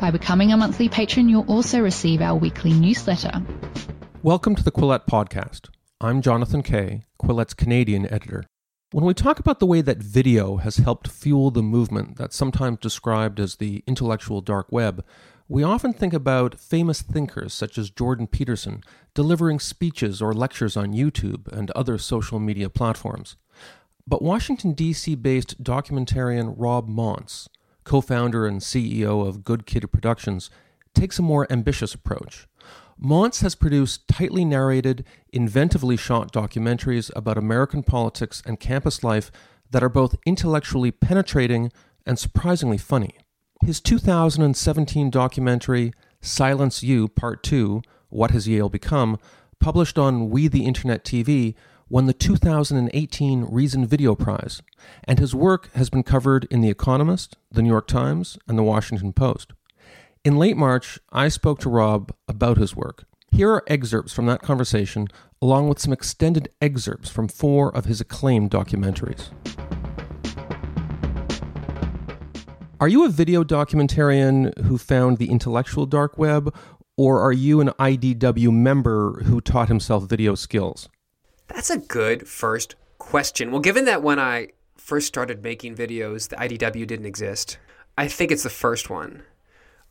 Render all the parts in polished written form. By becoming a monthly patron, you'll also receive our weekly newsletter. Welcome to the Quillette podcast. I'm Jonathan Kay, Quillette's Canadian editor. When we talk about the way that video has helped fuel the movement that's sometimes described as the intellectual dark web, we often think about famous thinkers such as Jordan Peterson delivering speeches or lectures on YouTube and other social media platforms. But Washington, D.C.-based documentarian Rob Montz, co-founder and CEO of Good Kid Productions, takes a more ambitious approach. Montz has produced tightly narrated, inventively shot documentaries about American politics and campus life that are both intellectually penetrating and surprisingly funny. His 2017 documentary, Silence U, Part 2, What Has Yale Become?, published on We the Internet TV, won the 2018 Reason Video Prize, and his work has been covered in The Economist, The New York Times, and The Washington Post. In late March, I spoke to Rob about his work. Here are excerpts from that conversation, along with some extended excerpts from four of his acclaimed documentaries. Are you a video documentarian who found the intellectual dark web, or are you an IDW member who taught himself video skills? That's a good first question. Well, given that when I first started making videos, the IDW didn't exist, I think it's the first one.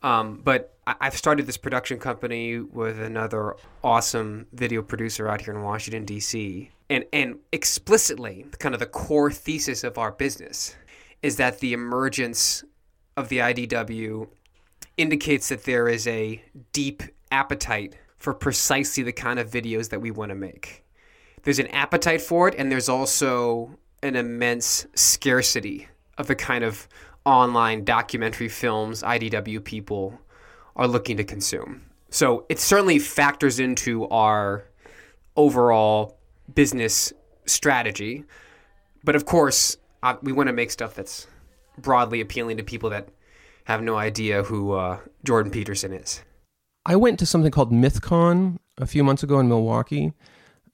But I've started this production company with another awesome video producer out here in Washington, D.C. And explicitly, kind of the core thesis of our business is that the emergence of the IDW indicates that there is a deep appetite for precisely the kind of videos that we want to make. There's an appetite for it, and there's also an immense scarcity of the kind of online documentary films IDW people are looking to consume. So it certainly factors into our overall business strategy. But of course, we want to make stuff that's broadly appealing to people that have no idea who Jordan Peterson is. I went to something called MythCon a few months ago in Milwaukee.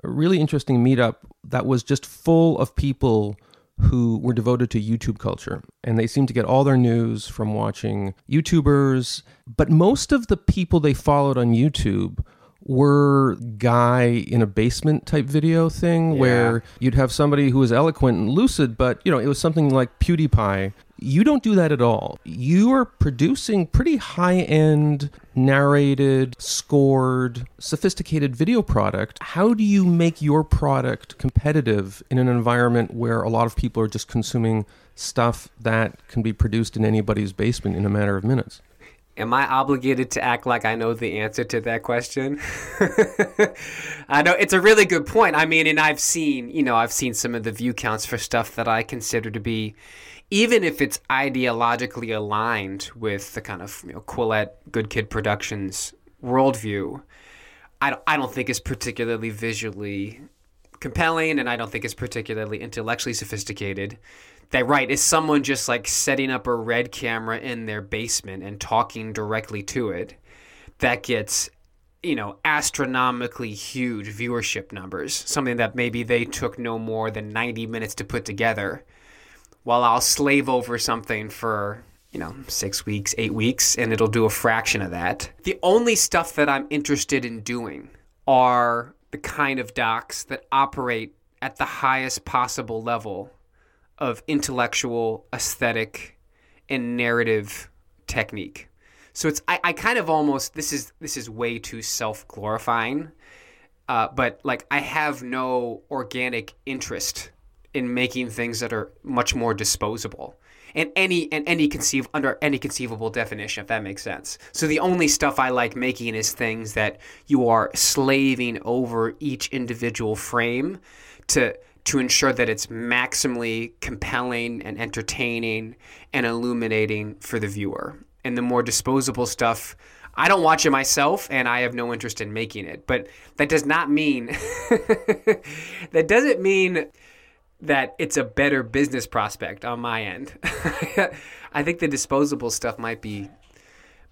A really interesting meetup that was just full of people who were devoted to YouTube culture. And they seemed to get all their news from watching YouTubers. But most of the people they followed on YouTube were guy in a basement type video thing, where you'd have somebody who was eloquent and lucid, but it was something like PewDiePie. You don't do that at all. You are producing pretty high-end, narrated, scored, sophisticated video product. How do you make your product competitive in an environment where a lot of people are just consuming stuff that can be produced in anybody's basement in a matter of minutes? Am I obligated to act like I know the answer to that question? I know it's a really good point. I mean, and I've seen some of the view counts for stuff that I consider to be, even if it's ideologically aligned with the kind of Quillette, Good Kid Productions worldview, I don't think it's particularly visually compelling, and I don't think it's particularly intellectually sophisticated. That, right, is someone just like setting up a RED camera in their basement and talking directly to it that gets, astronomically huge viewership numbers, something that maybe they took no more than 90 minutes to put together. While I'll slave over something for, 6 weeks, 8 weeks, and it'll do a fraction of that. The only stuff that I'm interested in doing are the kind of docs that operate at the highest possible level of intellectual, aesthetic, and narrative technique. So it's this is way too self-glorifying, but like I have no organic interest in making things that are much more disposable under any conceivable definition, if that makes sense. So the only stuff I like making is things that you are slaving over each individual frame to ensure that it's maximally compelling and entertaining and illuminating for the viewer. And the more disposable stuff I don't watch it myself, and I have no interest in making it. But that does not mean that doesn't mean that it's a better business prospect on my end. I think the disposable stuff might be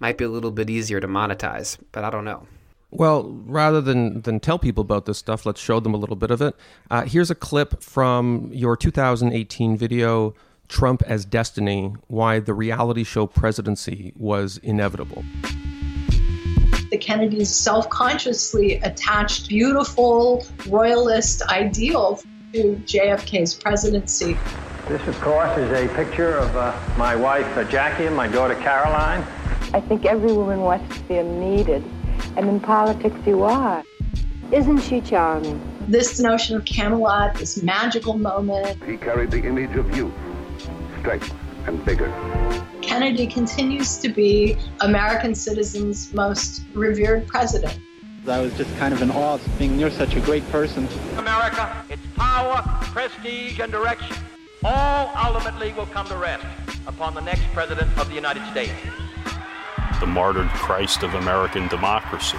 a little bit easier to monetize, but I don't know. Well, rather than tell people about this stuff, let's show them a little bit of it. Here's a clip from your 2018 video, Trump as Destiny, Why the Reality Show Presidency Was Inevitable. The Kennedys self-consciously attached beautiful royalist ideal to JFK's presidency. This, of course, is a picture of my wife, Jackie, and my daughter, Caroline. I think every woman wants to feel needed, and in politics you are. Isn't she charming? This notion of Camelot, this magical moment. He carried the image of youth, strength, and vigor. Kennedy continues to be American citizens' most revered president. I was just kind of in awe of being near such a great person. America, its power, prestige, and direction, all ultimately will come to rest upon the next president of the United States. The martyred Christ of American democracy.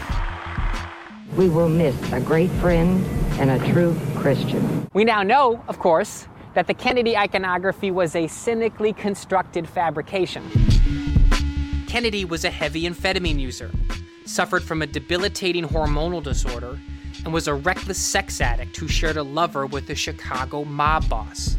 We will miss a great friend and a true Christian. We now know, of course, that the Kennedy iconography was a cynically constructed fabrication. Kennedy was a heavy amphetamine user, suffered from a debilitating hormonal disorder, and was a reckless sex addict who shared a lover with a Chicago mob boss.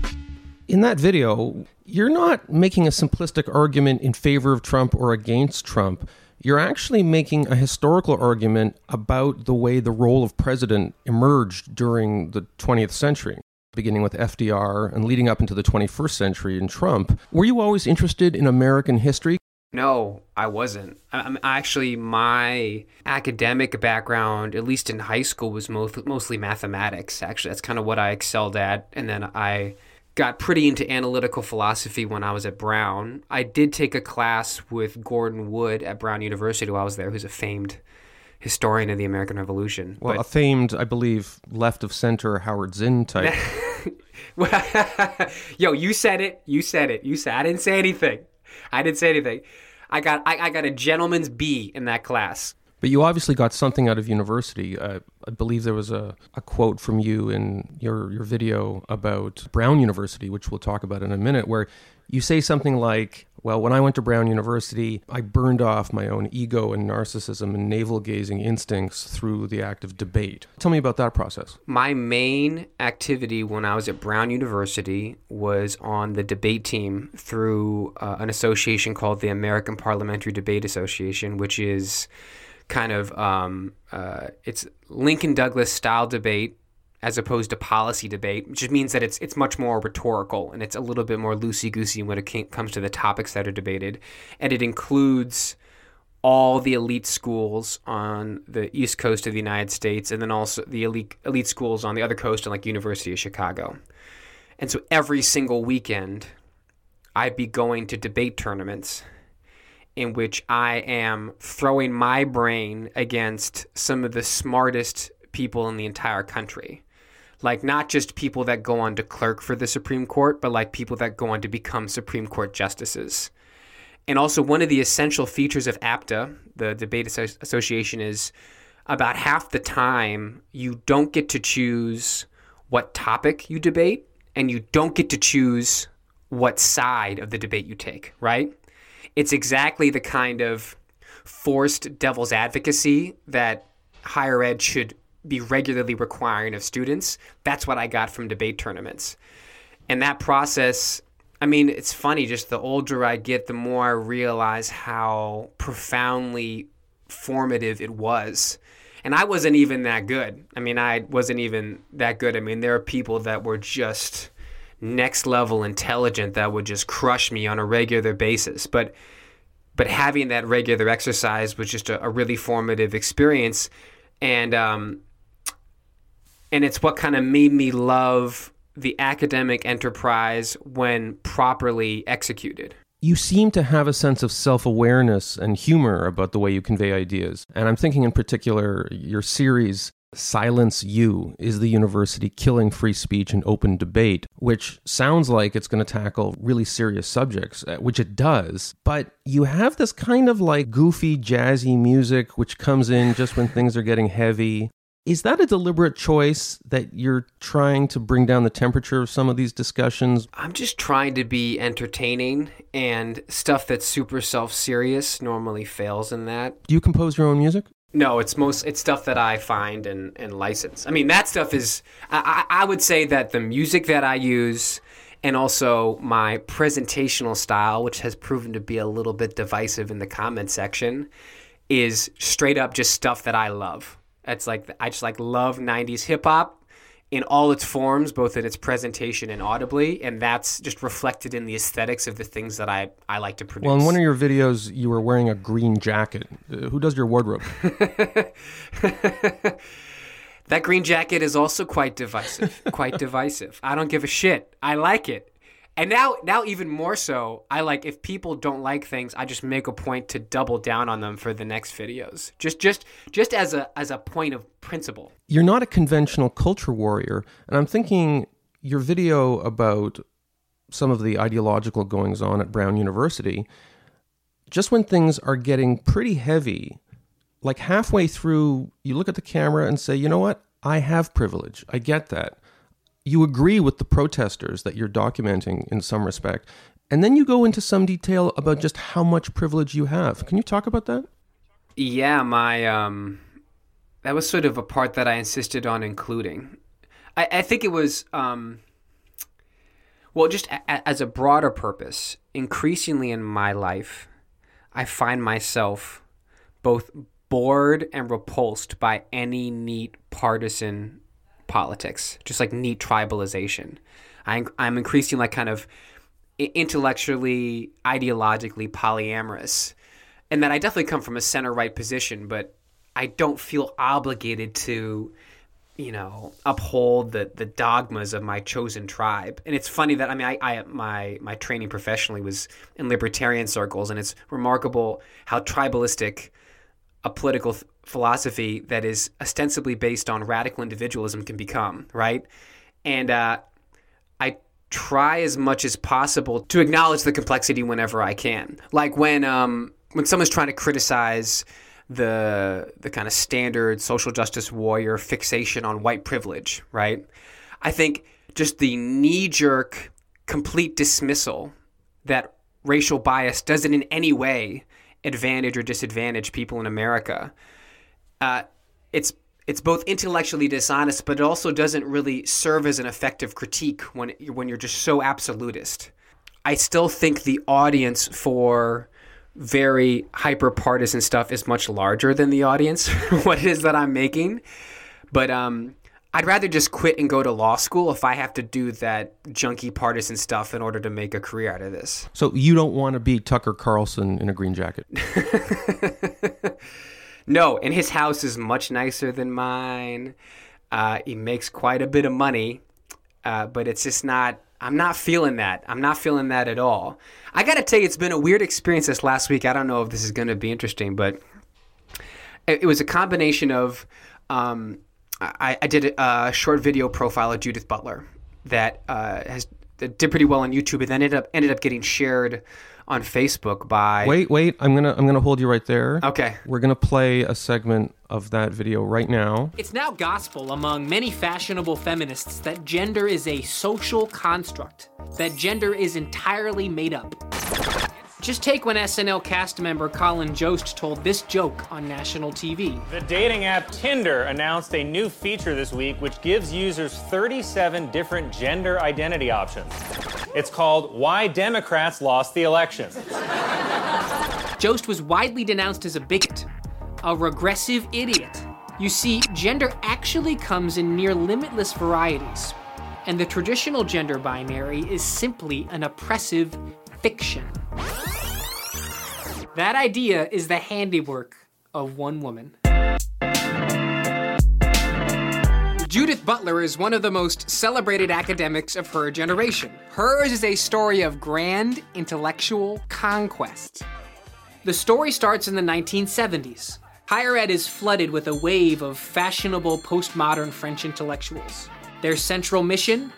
In that video, you're not making a simplistic argument in favor of Trump or against Trump. You're actually making a historical argument about the way the role of president emerged during the 20th century, beginning with FDR and leading up into the 21st century and Trump. Were you always interested in American history? No, I wasn't. Actually, my academic background, at least in high school, was mostly mathematics. Actually, that's kind of what I excelled at. And then I got pretty into analytical philosophy when I was at Brown. I did take a class with Gordon Wood at Brown University while I was there, who's a famed historian of the American Revolution. Well, a famed, I believe, left-of-center Howard Zinn type. Yo, you said it. I didn't say anything. I got a gentleman's B in that class. But you obviously got something out of university. I believe there was a quote from you in your video about Brown University, which we'll talk about in a minute, where you say something like, well, when I went to Brown University, I burned off my own ego and narcissism and navel-gazing instincts through the act of debate. Tell me about that process. My main activity when I was at Brown University was on the debate team through an association called the American Parliamentary Debate Association, which is kind of, it's Lincoln Douglas style debate as opposed to policy debate, which means that it's much more rhetorical and it's a little bit more loosey-goosey when it comes to the topics that are debated. And it includes all the elite schools on the East Coast of the United States and then also the elite schools on the other coast and like University of Chicago. And so every single weekend, I'd be going to debate tournaments in which I am throwing my brain against some of the smartest people in the entire country. Like not just people that go on to clerk for the Supreme Court, but like people that go on to become Supreme Court justices. And also one of the essential features of APTA, the debate association, is about half the time you don't get to choose what topic you debate and you don't get to choose what side of the debate you take, right? It's exactly the kind of forced devil's advocacy that higher ed should be regularly requiring of students. That's what I got from debate tournaments. And that process, I mean, it's funny, just the older I get, the more I realize how profoundly formative it was. And I wasn't even that good. There are people that were just next level intelligent that would just crush me on a regular basis. But having that regular exercise was just a really formative experience. And it's what kind of made me love the academic enterprise when properly executed. You seem to have a sense of self-awareness and humor about the way you convey ideas. And I'm thinking in particular your series, Silence U, is the university killing free speech and open debate, which sounds like it's going to tackle really serious subjects, which it does. But you have this kind of like goofy, jazzy music, which comes in just when things are getting heavy. Is that a deliberate choice that you're trying to bring down the temperature of some of these discussions? I'm just trying to be entertaining, and stuff that's super self-serious normally fails in that. Do you compose your own music? No, it's stuff that I find and license. I mean, that stuff is, I would say that the music that I use and also my presentational style, which has proven to be a little bit divisive in the comment section, is straight up just stuff that I love. It's like, I just like love 90s hip hop in all its forms, both in its presentation and audibly. And that's just reflected in the aesthetics of the things that I like to produce. Well, in one of your videos, you were wearing a green jacket. Who does your wardrobe? That green jacket is also quite divisive, quite divisive. I don't give a shit. I like it. And now even more so, I like, if people don't like things, I just make a point to double down on them for the next videos. Just as a point of principle. You're not a conventional culture warrior, and I'm thinking your video about some of the ideological goings on at Brown University, just when things are getting pretty heavy, like halfway through, you look at the camera and say, you know what? I have privilege. I get that. You agree with the protesters that you're documenting in some respect, and then you go into some detail about just how much privilege you have. Can you talk about that? Yeah, my that was sort of a part that I insisted on including. I think it was, just as a broader purpose, increasingly in my life, I find myself both bored and repulsed by any neat partisan politics, just like neat tribalization. I'm increasingly like kind of intellectually, ideologically polyamorous, and that I definitely come from a center-right position, but I don't feel obligated to, you know, uphold the dogmas of my chosen tribe. And it's funny that, I mean, my training professionally was in libertarian circles, and it's remarkable how tribalistic a political philosophy that is ostensibly based on radical individualism can become, right? And I try as much as possible to acknowledge the complexity whenever I can. Like when someone's trying to criticize the kind of standard social justice warrior fixation on white privilege, right? I think just the knee-jerk, complete dismissal that racial bias doesn't in any way advantage or disadvantage people in America. It's both intellectually dishonest, but it also doesn't really serve as an effective critique when you're just so absolutist. I still think the audience for very hyper-partisan stuff is much larger than the audience what it is that I'm making. But I'd rather just quit and go to law school if I have to do that junky partisan stuff in order to make a career out of this. So you don't want to be Tucker Carlson in a green jacket? No, and his house is much nicer than mine. He makes quite a bit of money, but it's just not, I'm not feeling that. I'm not feeling that at all. I got to tell you, it's been a weird experience this last week. I don't know if this is going to be interesting, but it was a combination of, I did a short video profile of Judith Butler that did pretty well on YouTube, and then ended up getting shared on Facebook by... Wait, I'm gonna hold you right there. Okay. We're gonna play a segment of that video right now. It's now gospel among many fashionable feminists that gender is a social construct, that gender is entirely made up. Just take when SNL cast member Colin Jost told this joke on national TV. The dating app Tinder announced a new feature this week which gives users 37 different gender identity options. It's called Why Democrats Lost the Election. Jost was widely denounced as a bigot, a regressive idiot. You see, gender actually comes in near limitless varieties, and the traditional gender binary is simply an oppressive fiction. That idea is the handiwork of one woman. Judith Butler is one of the most celebrated academics of her generation. Hers is a story of grand intellectual conquest. The story starts in the 1970s. Higher ed is flooded with a wave of fashionable postmodern French intellectuals. Their central mission?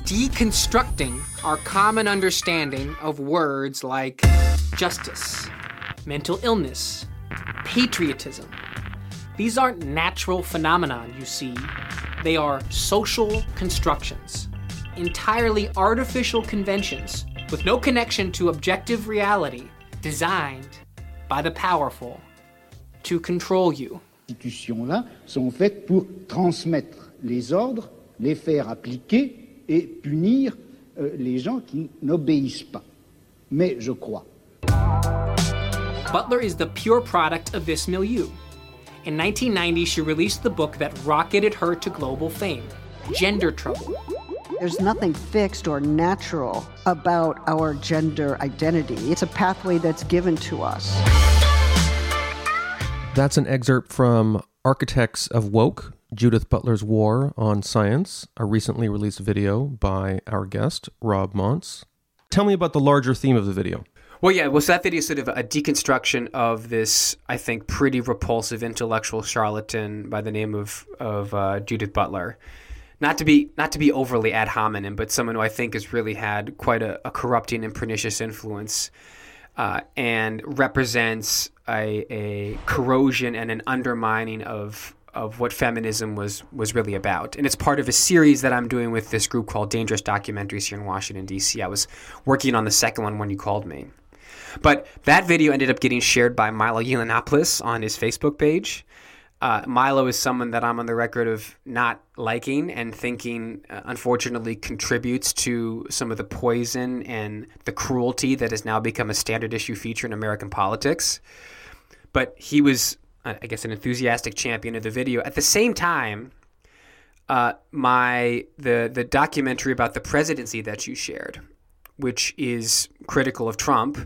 Deconstructing our common understanding of words like justice, mental illness, patriotism. These aren't natural phenomena, you see. They are social constructions, entirely artificial conventions with no connection to objective reality, designed by the powerful to control you. These institutions sont faites pour transmettre les ordres, les faire appliquer et punir les gens qui n'obéissent pas. Mais je crois. Butler is the pure product of this milieu. In 1990, she released the book that rocketed her to global fame, Gender Trouble. There's nothing fixed or natural about our gender identity. It's a pathway that's given to us. That's an excerpt from Architects of Woke, Judith Butler's War on Science, a recently released video by our guest, Rob Montz. Tell me about the larger theme of the video. So that video is sort of a deconstruction of this, I think, pretty repulsive intellectual charlatan by the name of Judith Butler. Not to be overly ad hominem, but someone who I think has really had quite a corrupting and pernicious influence, and represents a corrosion and an undermining of what feminism was really about. And it's part of a series that I'm doing with this group called Dangerous Documentaries here in Washington, D.C. I was working on the second one when you called me. But that video ended up getting shared by Milo Yiannopoulos on his Facebook page. Milo is someone that I'm on the record of not liking and thinking, unfortunately, contributes to some of the poison and the cruelty that has now become a standard issue feature in American politics. But he was, I guess, an enthusiastic champion of the video. At the same time, the documentary about the presidency that you shared, which is critical of Trump,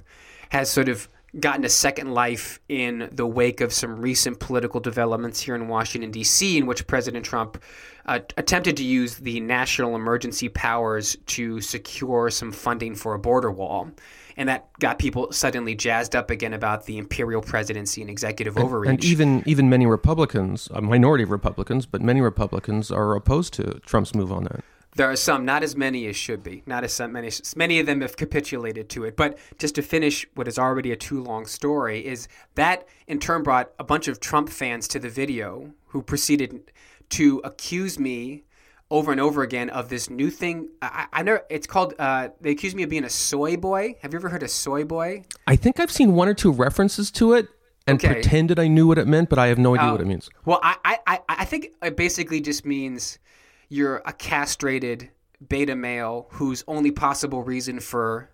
has sort of gotten a second life in the wake of some recent political developments here in Washington, D.C., in which President Trump attempted to use the national emergency powers to secure some funding for a border wall. And that got people suddenly jazzed up again about the imperial presidency and executive overreach. And even many Republicans, a minority of Republicans, but many Republicans are opposed to Trump's move on that. There are some, not as many as should be. Many of them have capitulated to it. But just to finish what is already a too long story, is that in turn brought a bunch of Trump fans to the video who proceeded to accuse me over and over again of this new thing. It's called, they accuse me of being a soy boy. Have you ever heard of soy boy? I think I've seen one or two references to it. And okay, pretended I knew what it meant, but I have no idea what it means. Well, I think it basically just means you're a castrated beta male whose only possible reason for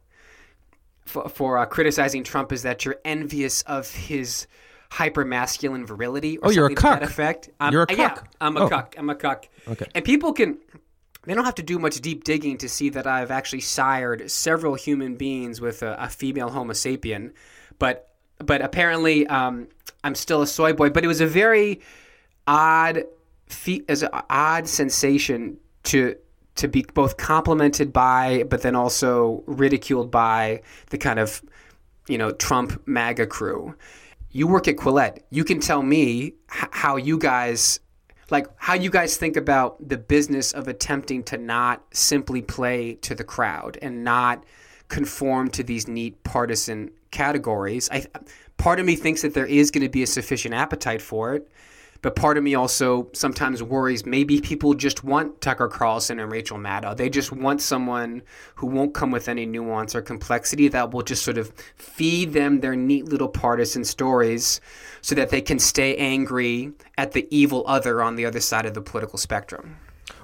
criticizing Trump is that you're envious of his hyper-masculine virility or something to that effect. You're a cuck. Yeah, I'm a cuck. Okay. And people they don't have to do much deep digging to see that I've actually sired several human beings with a female Homo sapien, but apparently I'm still a soy boy. But it was a very odd sensation to be both complimented by, but then also ridiculed by the kind of, Trump MAGA crew. You work at Quillette. You can tell me how you guys think about the business of attempting to not simply play to the crowd and not conform to these neat partisan categories. Part of me thinks that there is going to be a sufficient appetite for it, but part of me also sometimes worries maybe people just want Tucker Carlson and Rachel Maddow. They just want someone who won't come with any nuance or complexity, that will just sort of feed them their neat little partisan stories so that they can stay angry at the evil other on the other side of the political spectrum.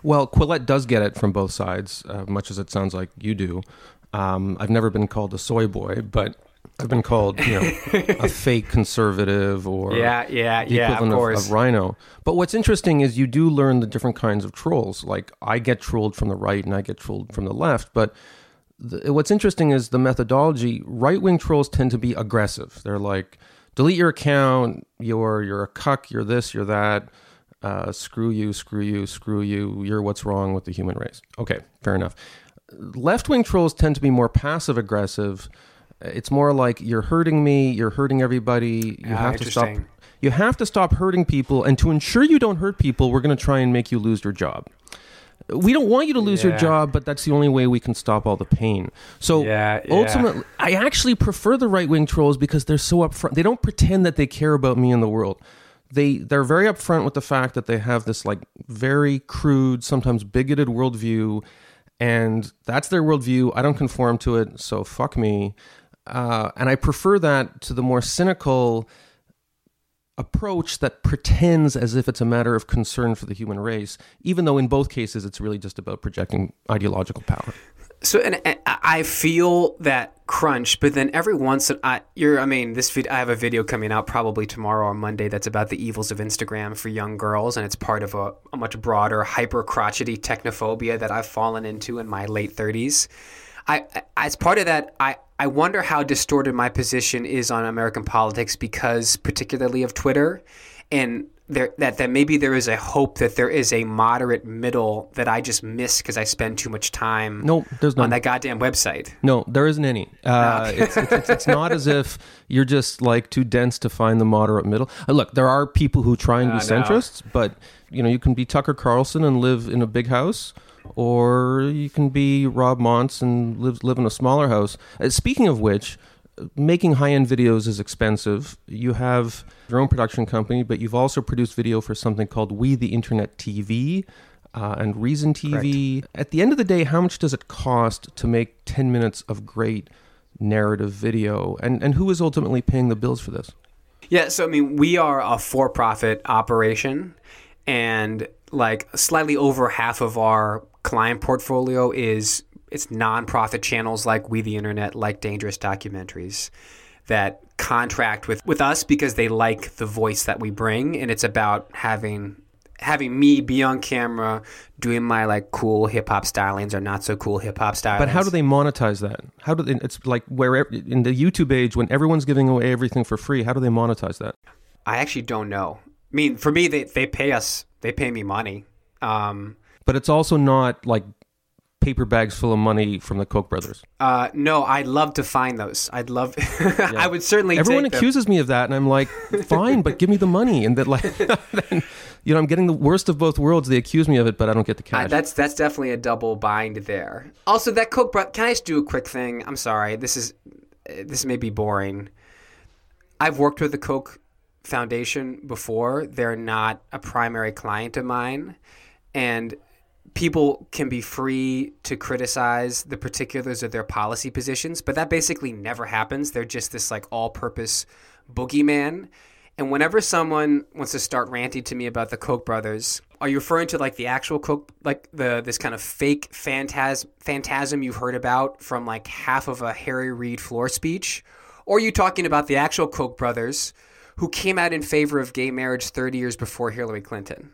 Well, Quillette does get it from both sides, much as it sounds like you do. I've never been called a soy boy, but I've been called, a fake conservative or the equivalent of rhino. But what's interesting is you do learn the different kinds of trolls. Like, I get trolled from the right and I get trolled from the left. But what's interesting is the methodology. Right-wing trolls tend to be aggressive. They're like, delete your account, you're a cuck, you're this, you're that, screw you, you're what's wrong with the human race. Okay, fair enough. Left-wing trolls tend to be more passive-aggressive. It's more like, you're hurting me, you're hurting everybody, you have to stop. You have to stop hurting people, and to ensure you don't hurt people, we're going to try and make you lose your job. We don't want you to lose your job, but that's the only way we can stop all the pain. So ultimately, I actually prefer the right-wing trolls because they're so upfront. They don't pretend that they care about me and the world. They're very upfront with the fact that they have this like very crude, sometimes bigoted worldview, and that's their worldview. I don't conform to it, so fuck me. And I prefer that to the more cynical approach that pretends as if it's a matter of concern for the human race, even though in both cases it's really just about projecting ideological power. So, and I feel that crunch, but then every once in I have a video coming out probably tomorrow or Monday that's about the evils of Instagram for young girls, and it's part of a much broader hyper crotchety technophobia that I've fallen into in my late 30s. As part of that, I wonder how distorted my position is on American politics because particularly of Twitter, and that maybe there is a hope that there is a moderate middle that I just miss because I spend too much time on that goddamn website. No, there isn't any. It's not as if you're just like too dense to find the moderate middle. Look, there are people who try and be centrists, but you can be Tucker Carlson and live in a big house, or you can be Rob Montz and live in a smaller house. Speaking of which, making high-end videos is expensive. You have your own production company, but you've also produced video for something called We the Internet TV and Reason TV. Correct. At the end of the day, how much does it cost to make 10 minutes of great narrative video? And who is ultimately paying the bills for this? Yeah, so I mean, we are a for-profit operation, and like slightly over half of our client portfolio is it's nonprofit channels like We the Internet, like Dangerous Documentaries, that contract with us because they like the voice that we bring, and it's about having me be on camera doing my like cool hip hop stylings or not so cool hip hop stylings. But how do they monetize that? How do they, it's like wherever in the YouTube age when everyone's giving away everything for free, how do they monetize that? I actually don't know. I mean, for me, they pay me money. But it's also not like paper bags full of money from the Koch brothers. No, I'd love to find those. I'd love... yeah. I would certainly Everyone take accuses them. Me of that, and I'm like, fine, but give me the money. And that, like, then, I'm getting the worst of both worlds. They accuse me of it, but I don't get the cash. That's definitely a double bind there. Also, that Koch brother... Can I just do a quick thing? I'm sorry. This may be boring. I've worked with the Koch Foundation before. They're not a primary client of mine, and people can be free to criticize the particulars of their policy positions, but that basically never happens. They're just this like all-purpose boogeyman, and whenever someone wants to start ranting to me about the Koch brothers, are you referring to like the actual Koch, like this kind of fake phantasm you've heard about from like half of a Harry Reid floor speech, or are you talking about the actual Koch brothers who came out in favor of gay marriage 30 years before Hillary Clinton,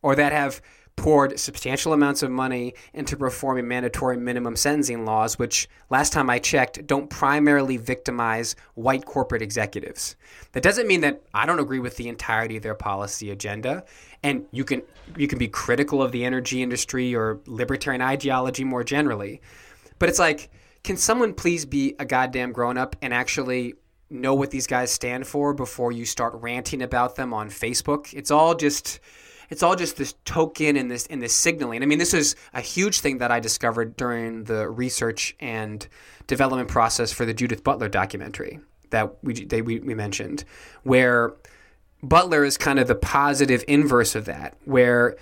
or that have poured substantial amounts of money into reforming mandatory minimum sentencing laws, which last time I checked don't primarily victimize white corporate executives. That doesn't mean that I don't agree with the entirety of their policy agenda, and you can be critical of the energy industry or libertarian ideology more generally, but it's like, can someone please be a goddamn grown-up and actually know what these guys stand for before you start ranting about them on Facebook? It's all just this token and this signaling. I mean, this is a huge thing that I discovered during the research and development process for the Judith Butler documentary that we mentioned, where Butler is kind of the positive inverse of that, where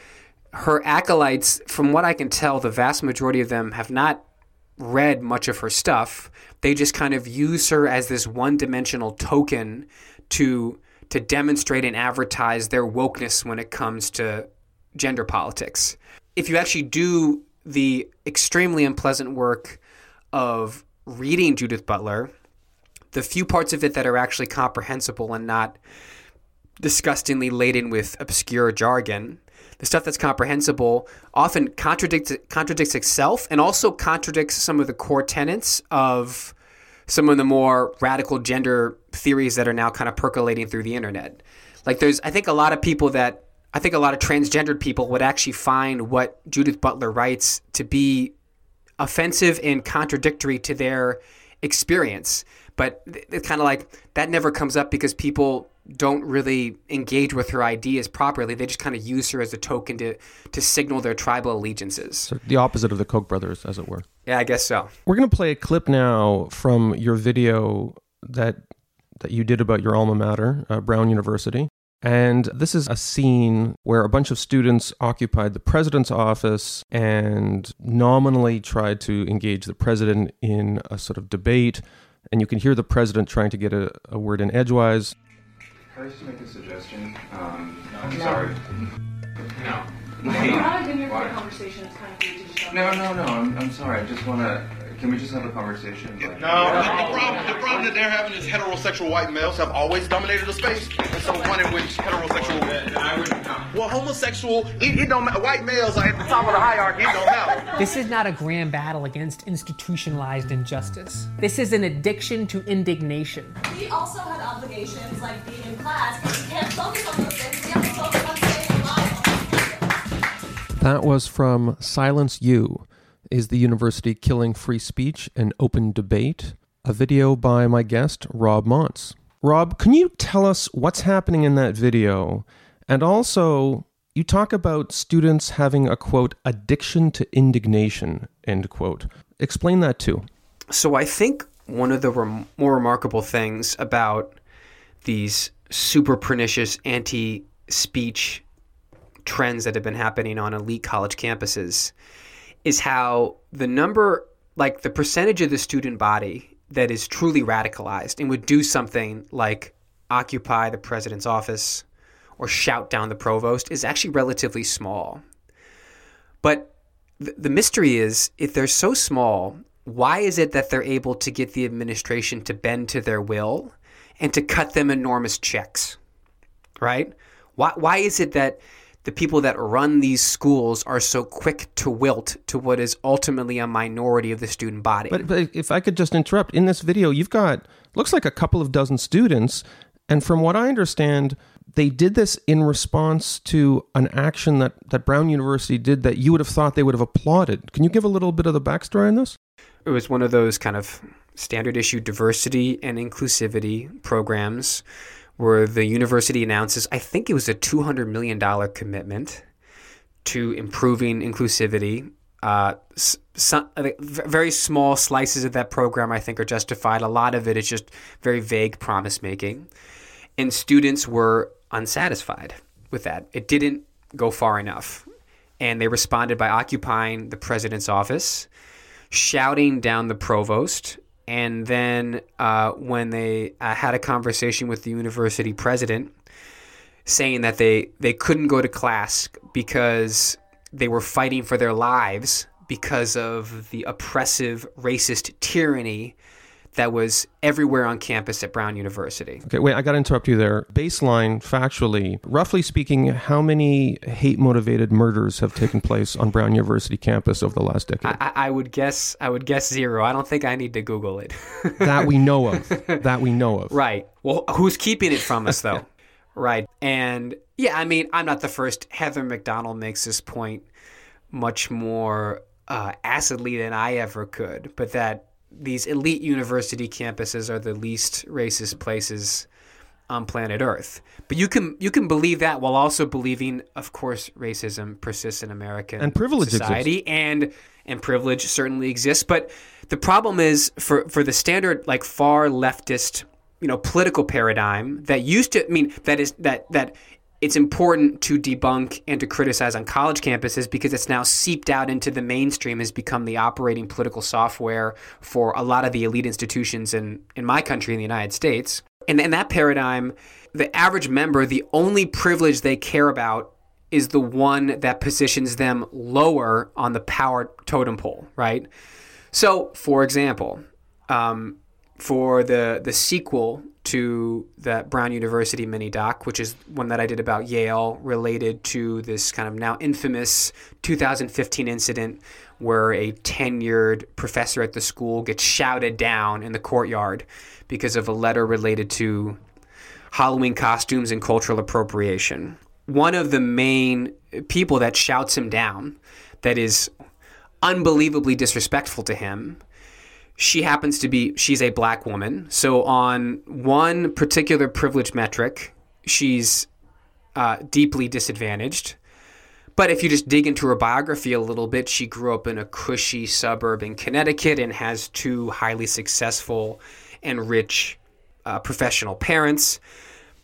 her acolytes, from what I can tell, the vast majority of them have not read much of her stuff. They just kind of use her as this one-dimensional token to demonstrate and advertise their wokeness when it comes to gender politics. If you actually do the extremely unpleasant work of reading Judith Butler, the few parts of it that are actually comprehensible and not disgustingly laden with obscure jargon, the stuff that's comprehensible often contradicts itself, and also contradicts some of the core tenets of some of the more radical gender theories that are now kind of percolating through the internet. Like I think a lot of transgendered people would actually find what Judith Butler writes to be offensive and contradictory to their experience. But it's kind of like that never comes up because people don't really engage with her ideas properly. They just kind of use her as a token to signal their tribal allegiances. So the opposite of the Koch brothers, as it were. Yeah, I guess so. We're going to play a clip now from your video that you did about your alma mater, Brown University. And this is a scene where a bunch of students occupied the president's office and nominally tried to engage the president in a sort of debate. And you can hear the president trying to get a word in edgewise. Can I just make a suggestion? I'm sorry. No. Wait. Not in your conversation. It's kind of weird to show. No. I'm sorry. I just want to... Can we just have a conversation? Like, no. The problem that they're having is heterosexual white males have always dominated the space. And so one in which heterosexual... Well, homosexual... It don't matter. White males are at the top of the hierarchy. It don't matter. This is not a grand battle against institutionalized injustice. This is an addiction to indignation. We also had obligations like being in class. We can't focus on those things. We have to focus on staying alive. That was from Silence U. Is the University Killing Free Speech and Open Debate? A video by my guest, Rob Montz. Rob, can you tell us what's happening in that video? And also, you talk about students having a, quote, addiction to indignation, end quote. Explain that too. So I think one of the more remarkable things about these super pernicious anti-speech trends that have been happening on elite college campuses is how the number, like the percentage of the student body that is truly radicalized and would do something like occupy the president's office or shout down the provost is actually relatively small. But the mystery is, if they're so small, why is it that they're able to get the administration to bend to their will and to cut them enormous checks, right? Why is it that the people that run these schools are so quick to wilt to what is ultimately a minority of the student body? But if I could just interrupt, in this video, you've got, looks like a couple of dozen students. And from what I understand, they did this in response to an action that Brown University did that you would have thought they would have applauded. Can you give a little bit of the backstory on this? It was one of those kind of standard issue diversity and inclusivity programs where the university announces, I think it was a $200 million commitment to improving inclusivity. Some very small slices of that program, I think, are justified. A lot of it is just very vague promise-making. And students were unsatisfied with that. It didn't go far enough. And they responded by occupying the president's office, shouting down the provost. And then when they had a conversation with the university president saying that they couldn't go to class because they were fighting for their lives because of the oppressive racist tyranny that was everywhere on campus at Brown University. Okay, wait, I got to interrupt you there. Baseline, factually, roughly speaking, how many hate-motivated murders have taken place on Brown University campus over the last decade? I would guess zero. I don't think I need to Google it. That we know of. Right. Well, who's keeping it from us, though? Right. And, yeah, I mean, I'm not the first. Heather McDonald makes this point much more acidly than I ever could, but that these elite university campuses are the least racist places on planet Earth. But you can believe that while also believing, of course, racism persists in American and privilege society exists. And privilege certainly exists. But the problem is for the standard, like, far leftist, political paradigm that used to mean that it's important to debunk and to criticize on college campuses because it's now seeped out into the mainstream, has become the operating political software for a lot of the elite institutions in my country, in the United States. And in that paradigm, the average member, the only privilege they care about is the one that positions them lower on the power totem pole, right? So, for example, for the sequel to that Brown University mini-doc, which is one that I did about Yale, related to this kind of now infamous 2015 incident where a tenured professor at the school gets shouted down in the courtyard because of a letter related to Halloween costumes and cultural appropriation. One of the main people that shouts him down, that is unbelievably disrespectful to him, she's a black woman. So on one particular privilege metric, she's deeply disadvantaged. But if you just dig into her biography a little bit, she grew up in a cushy suburb in Connecticut and has two highly successful and rich professional parents.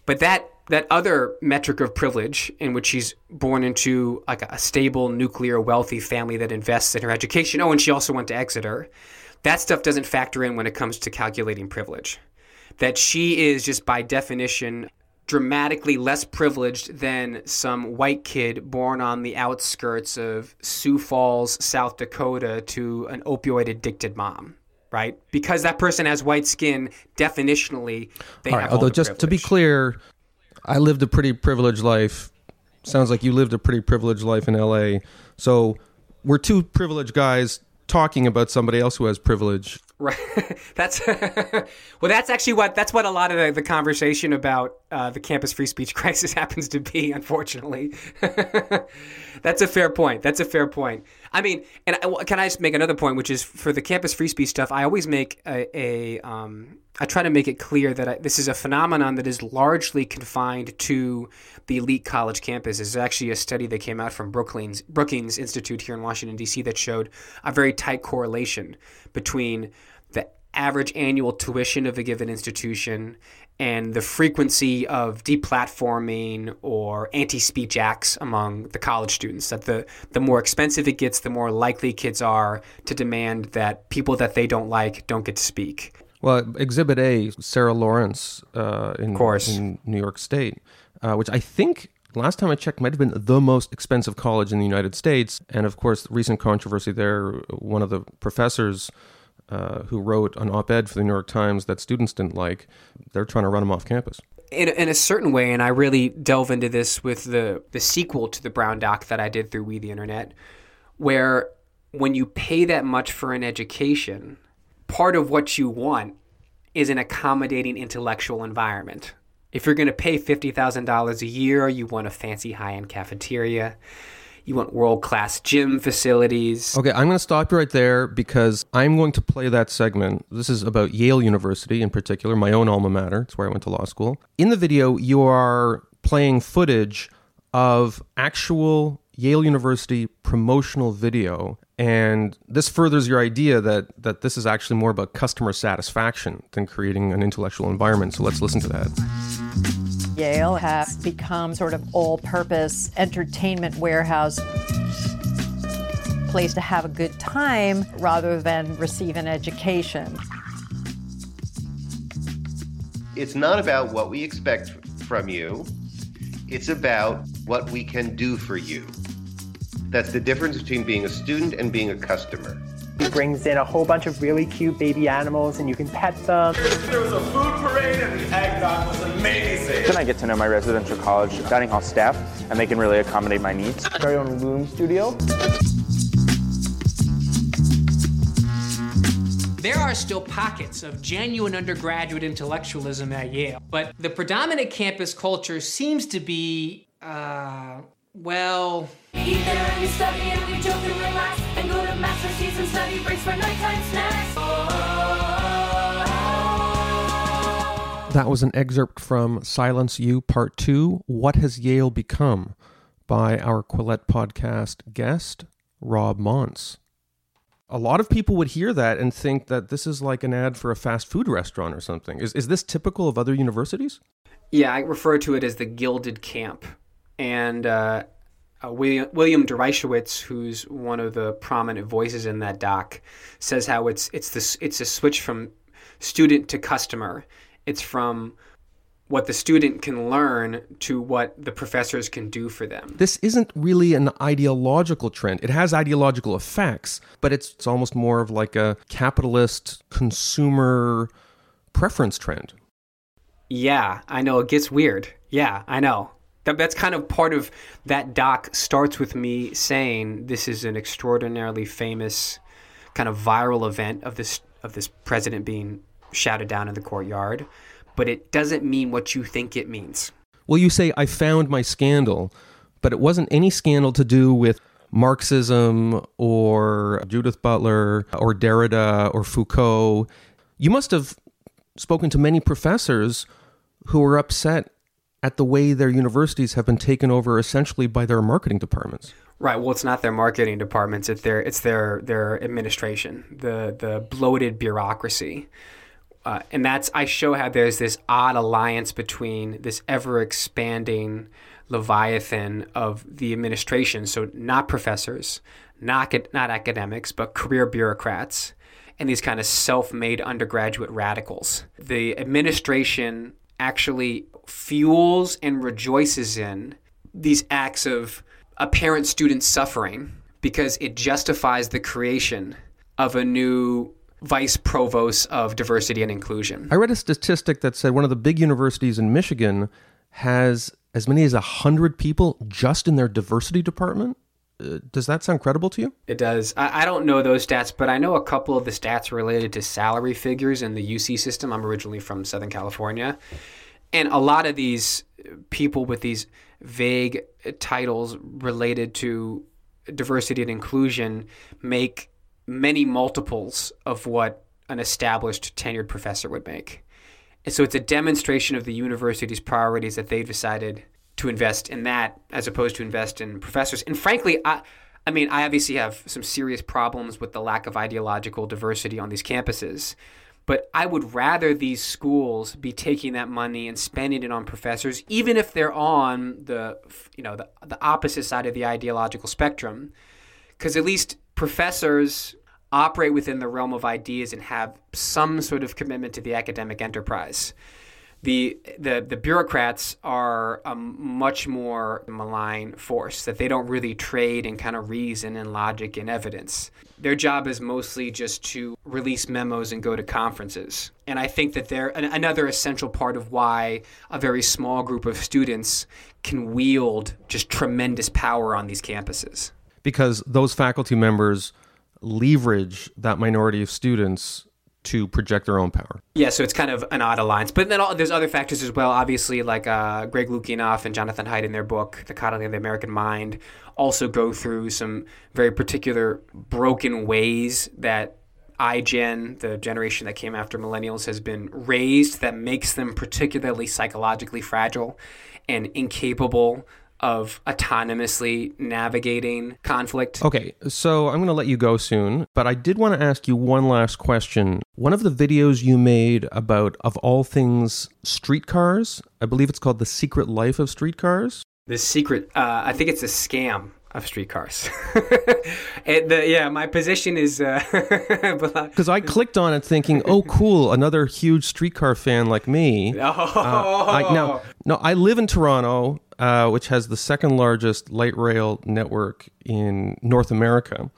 But that other metric of privilege, in which she's born into like a stable, nuclear, wealthy family that invests in her education. Oh, and she also went to Exeter. That stuff doesn't factor in when it comes to calculating privilege. That she is just by definition dramatically less privileged than some white kid born on the outskirts of Sioux Falls, South Dakota, to an opioid-addicted mom, right? Because that person has white skin, definitionally, they all have right, although all the just privilege. To be clear, I lived a pretty privileged life. Sounds like you lived a pretty privileged life in LA. So we're two privileged guys talking about somebody else who has privilege. Right. That's actually what a lot of the conversation about the campus free speech crisis happens to be, unfortunately. That's a fair point. I mean, and can I just make another point, which is for the campus free speech stuff, I always make I try to make it clear that this is a phenomenon that is largely confined to the elite college campuses. There's actually a study that came out from Brookings Institute here in Washington, D.C. that showed a very tight correlation between the average annual tuition of a given institution and the frequency of deplatforming or anti-speech acts among the college students, that the more expensive it gets, the more likely kids are to demand that people that they don't like don't get to speak. Well, Exhibit A, Sarah Lawrence in New York State, which I think last time I checked might have been the most expensive college in the United States. And of course, the recent controversy there, one of the professors who wrote an op-ed for the New York Times that students didn't like, they're trying to run him off campus. In a certain way, and I really delve into this with the sequel to the Brown Doc that I did through We the Internet, where when you pay that much for an education, part of what you want is an accommodating intellectual environment. If you're going to pay $50,000 a year, you want a fancy high-end cafeteria. You want world-class gym facilities. Okay, I'm going to stop you right there because I'm going to play that segment. This is about Yale University in particular, my own alma mater. It's where I went to law school. In the video, you are playing footage of actual Yale University promotional video. And this furthers your idea that this is actually more about customer satisfaction than creating an intellectual environment. So let's listen to that. Yale has become sort of all-purpose entertainment warehouse, place to have a good time rather than receive an education. It's not about what we expect from you. It's about what we can do for you. That's the difference between being a student and being a customer. He brings in a whole bunch of really cute baby animals, and you can pet them. There was a food parade, and the eggnog was amazing. Then I get to know my residential college dining hall staff, and they can really accommodate my needs. Very own Loom Studio. There are still pockets of genuine undergraduate intellectualism at Yale, but the predominant campus culture seems to be, well... Either you study and you joke and relax and go to master's teas and study breaks for nighttime snacks. That was an excerpt from Silence U Part 2, What Has Yale Become? By our Quillette podcast guest, Rob Montz. A lot of people would hear that and think that this is like an ad for a fast food restaurant or something. Is this typical of other universities? Yeah, I refer to it as the Gilded Camp. And William Dereshowitz, who's one of the prominent voices in that doc, says how it's a switch from student to customer. It's from what the student can learn to what the professors can do for them. This isn't really an ideological trend. It has ideological effects, but it's almost more of like a capitalist consumer preference trend. Yeah, I know. It gets weird. Yeah, I know. That's kind of part of that doc starts with me saying this is an extraordinarily famous kind of viral event of this president being shouted down in the courtyard, but it doesn't mean what you think it means. Well, you say, I found my scandal, but it wasn't any scandal to do with Marxism or Judith Butler or Derrida or Foucault. You must have spoken to many professors who were upset at the way their universities have been taken over essentially by their marketing departments. Right. Well, it's not their marketing departments. It's their administration, the bloated bureaucracy. And that's, I show how there's this odd alliance between this ever-expanding leviathan of the administration. So not professors, not academics, but career bureaucrats and these kind of self-made undergraduate radicals. The administration actually fuels and rejoices in these acts of apparent student suffering because it justifies the creation of a new vice provost of diversity and inclusion. I read a statistic that said one of the big universities in Michigan has as many as 100 people just in their diversity department. Does that sound credible to you? It does. I don't know those stats, but I know a couple of the stats related to salary figures in the UC system. I'm originally from Southern California. And a lot of these people with these vague titles related to diversity and inclusion make many multiples of what an established tenured professor would make. And so it's a demonstration of the university's priorities that they've decided to invest in that as opposed to invest in professors. And frankly, I obviously have some serious problems with the lack of ideological diversity on these campuses, but I would rather these schools be taking that money and spending it on professors, even if they're on the opposite side of the ideological spectrum, because at least professors operate within the realm of ideas and have some sort of commitment to the academic enterprise. The bureaucrats are a much more malign force, that they don't really trade in kind of reason and logic and evidence. Their job is mostly just to release memos and go to conferences. And I think that they're another essential part of why a very small group of students can wield just tremendous power on these campuses. Because those faculty members leverage that minority of students to project their own power. Yeah, so it's kind of an odd alliance. But then there's other factors as well, obviously, like Greg Lukianoff and Jonathan Haidt in their book, The Coddling of the American Mind, also go through some very particular broken ways that iGen, the generation that came after millennials, has been raised that makes them particularly psychologically fragile and incapable of autonomously navigating conflict. Okay, so I'm going to let you go soon, but I did want to ask you one last question. One of the videos you made about, of all things, streetcars, I believe it's called The Secret Life of Streetcars. I think it's a scam of streetcars. My position is... Because I clicked on it thinking, oh, cool, another huge streetcar fan like me. Oh. I live in Toronto, which has the second largest light rail network in North America.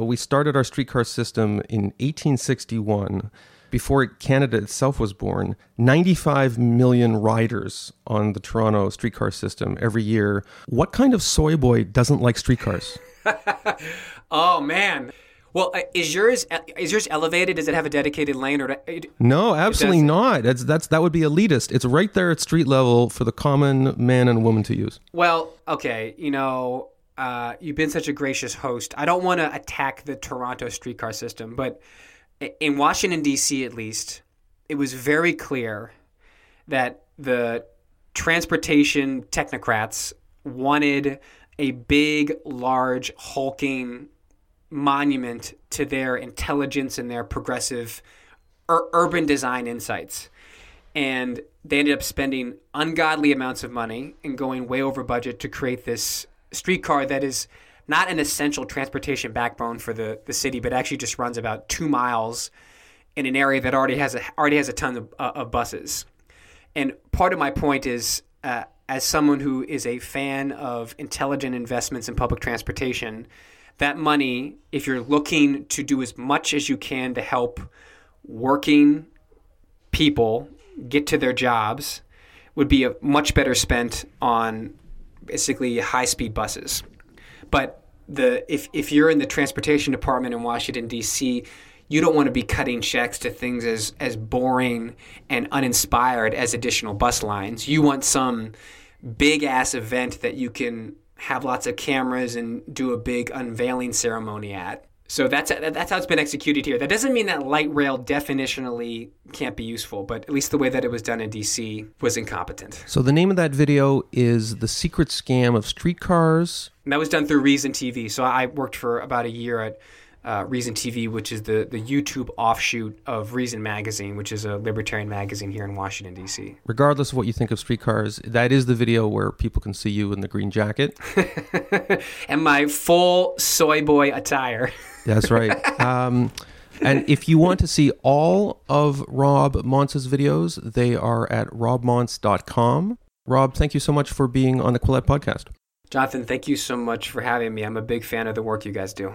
We started our streetcar system in 1861, before Canada itself was born. 95 million riders on the Toronto streetcar system every year. What kind of soy boy doesn't like streetcars? Oh, man. Well, is yours elevated? Does it have a dedicated lane? No, absolutely not. That would be elitist. It's right there at street level for the common man and woman to use. Well, okay, you've been such a gracious host. I don't want to attack the Toronto streetcar system, but in Washington, D.C. at least, it was very clear that the transportation technocrats wanted a big, large, hulking monument to their intelligence and their progressive urban design insights. And they ended up spending ungodly amounts of money and going way over budget to create this streetcar that is not an essential transportation backbone for the city, but actually just runs about 2 miles in an area that already has a ton of buses. And part of my point is, as someone who is a fan of intelligent investments in public transportation, that money, if you're looking to do as much as you can to help working people get to their jobs, would be much better spent on basically high-speed buses. But if you're in the transportation department in Washington, D.C., you don't want to be cutting checks to things as boring and uninspired as additional bus lines. You want some big-ass event that you can have lots of cameras and do a big unveiling ceremony at. So that's how it's been executed here. That doesn't mean that light rail definitionally can't be useful, but at least the way that it was done in D.C. was incompetent. So the name of that video is The Secret Scam of Streetcars. And that was done through Reason TV. So I worked for about a year at Reason TV, which is the YouTube offshoot of Reason Magazine, which is a libertarian magazine here in Washington, D.C. Regardless of what you think of Streetcars, that is the video where people can see you in the green jacket. And my full soy boy attire. That's right. And if you want to see all of Rob Montz's videos, they are at robmontz.com. Rob, thank you so much for being on the Quillette podcast. Jonathan, thank you so much for having me. I'm a big fan of the work you guys do.